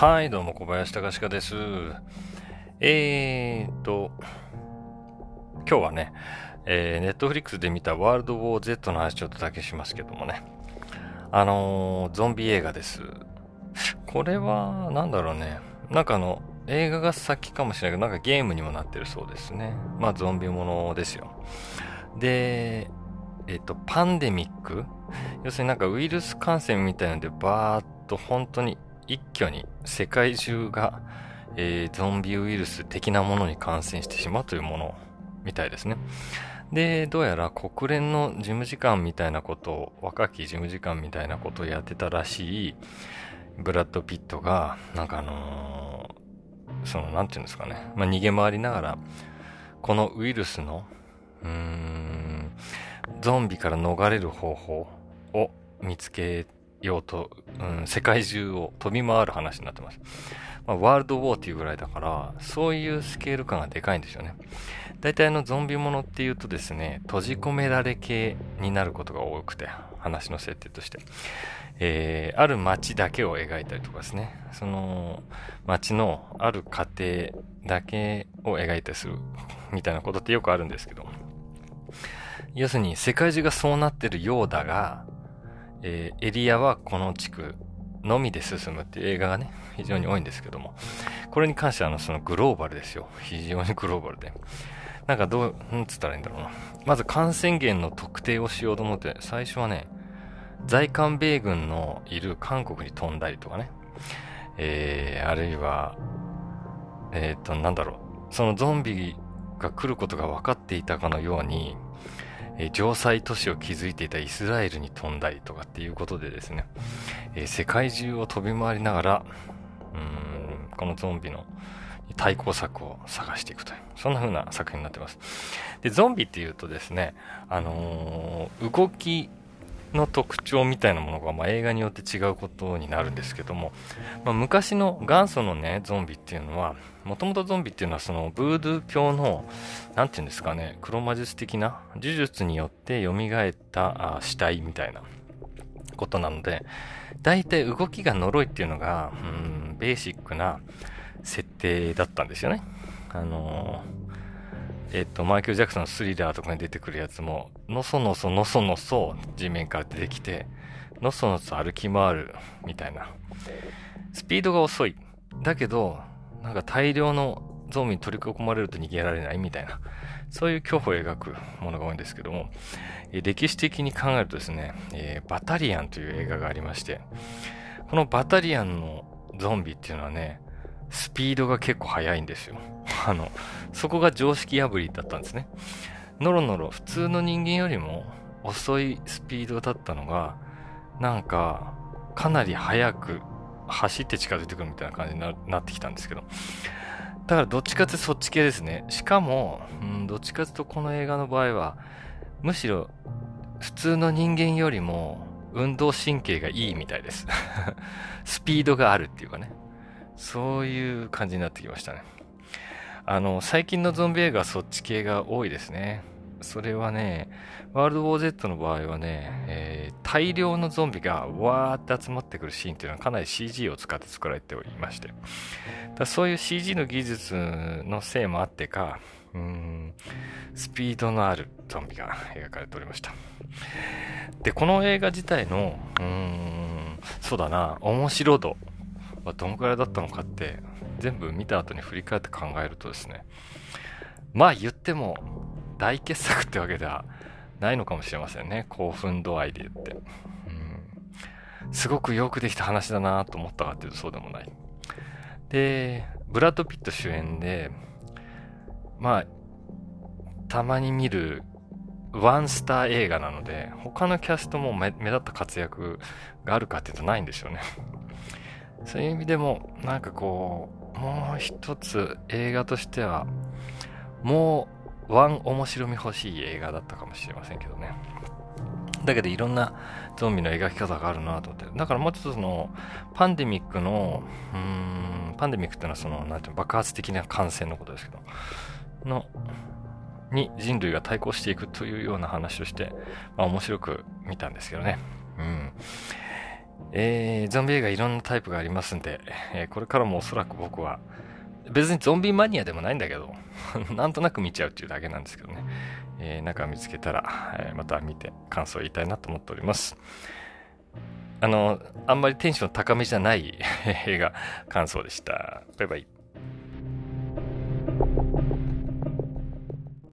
はい、どうも小林隆史です。今日はね、Netflix で見たワールドウォー Z の話ちょっとだけしますけどもね。ゾンビ映画です。これは、なんだろうね。なんか映画が先かもしれないけど、なんかゲームにもなってるそうですね。まあ、ゾンビものですよ。で、パンデミック？要するになんかウイルス感染みたいなので、バーっと本当に一挙に世界中が、ゾンビウイルス的なものに感染してしまうというものみたいですね。で、どうやら国連の事務次官みたいなことを、若き事務次官みたいなことをやってたらしいブラッド・ピットが、なんかなんていうんですかね、まあ、逃げ回りながら、このウイルスの、ゾンビから逃れる方法を見つけようと、世界中を飛び回る話になってます。まあ、ワールドウォーっていうぐらいだから、そういうスケール感がでかいんですよね。大体ゾンビものっていうとですね、閉じ込められ系になることが多くて、話の設定として。ある街だけを描いたりとかですね、その街のある家庭だけを描いたりするみたいなことってよくあるんですけど、要するに世界中がそうなってるようだが、エリアはこの地区のみで進むっていう映画がね、非常に多いんですけども、これに関してはそのグローバルですよ。非常にグローバルで。なんかなんつったらいいんだろうな。まず感染源の特定をしようと思って、最初はね、在韓米軍のいる韓国に飛んだりとかね、あるいは、なんだろう、そのゾンビが来ることが分かっていたかのように、城塞都市を築いていたイスラエルに飛んだりとかっていうことでですね、世界中を飛び回りながら、このゾンビの対抗策を探していくという、そんな風な作品になってます。で、ゾンビっていうとですね、動きの特徴みたいなものが、まあ、映画によって違うことになるんですけども、まあ、昔の元祖のね、ゾンビっていうのは、もともとゾンビっていうのはそのブードゥー教の、なんていうんですかね、黒魔術的な呪術によって蘇った死体みたいなことなので、大体動きが呪いっていうのが、ベーシックな設定だったんですよね。マイケル・ジャクソンのスリラーとかに出てくるやつも、のそのそのそのそ地面から出てきて、のそのそ歩き回るみたいな。スピードが遅い。だけど、なんか大量のゾンビに取り囲まれると逃げられないみたいな。そういう恐怖を描くものが多いんですけども、歴史的に考えるとですね、バタリアンという映画がありまして、このバタリアンのゾンビっていうのはね、スピードが結構速いんですよ。そこが常識破りだったんですね。ノロノロ普通の人間よりも遅いスピードだったのが、なんかかなり速く走って近づいてくるみたいな感じに なってきたんですけど、だからどっちかってそっち系ですね。しかも、どっちかってとこの映画の場合は、むしろ普通の人間よりも運動神経がいいみたいです。スピードがあるっていうかね、そういう感じになってきましたね。最近のゾンビ映画はそっち系が多いですね。それはね、ワールドウォー Z の場合はね、大量のゾンビがわーって集まってくるシーンっていうのは、かなり CG を使って作られておりまして、だそういう CG の技術のせいもあってか、スピードのあるゾンビが描かれておりました。で、この映画自体のそうだな、面白度はどのくらいだったのかって、全部見た後に振り返って考えるとですね、まあ言っても大傑作ってわけではないのかもしれませんね。興奮度合いで言って、すごくよくできた話だなと思ったかっていうと、そうでもない。で、ブラッド・ピット主演で、まあたまに見るワンスター映画なので、他のキャストも目立った活躍があるかっていうとないんでしょうね。そういう意味でも、なんかこう、もう一つ映画としては、もうワン面白み欲しい映画だったかもしれませんけどね。だけどいろんなゾンビの描き方があるなと思って、だからもうちょっとそのパンデミックの、パンデミックっていうのはその、なんていうの、爆発的な感染のことですけど、に人類が対抗していくというような話をして、まあ面白く見たんですけどね。ゾンビ映画いろんなタイプがありますんで、これからもおそらく僕は別にゾンビマニアでもないんだけどなんとなく見ちゃうっていうだけなんですけどね、なんか見つけたら、また見て感想を言いたいなと思っております。あんまりテンション高めじゃない映画感想でした。バイバイ。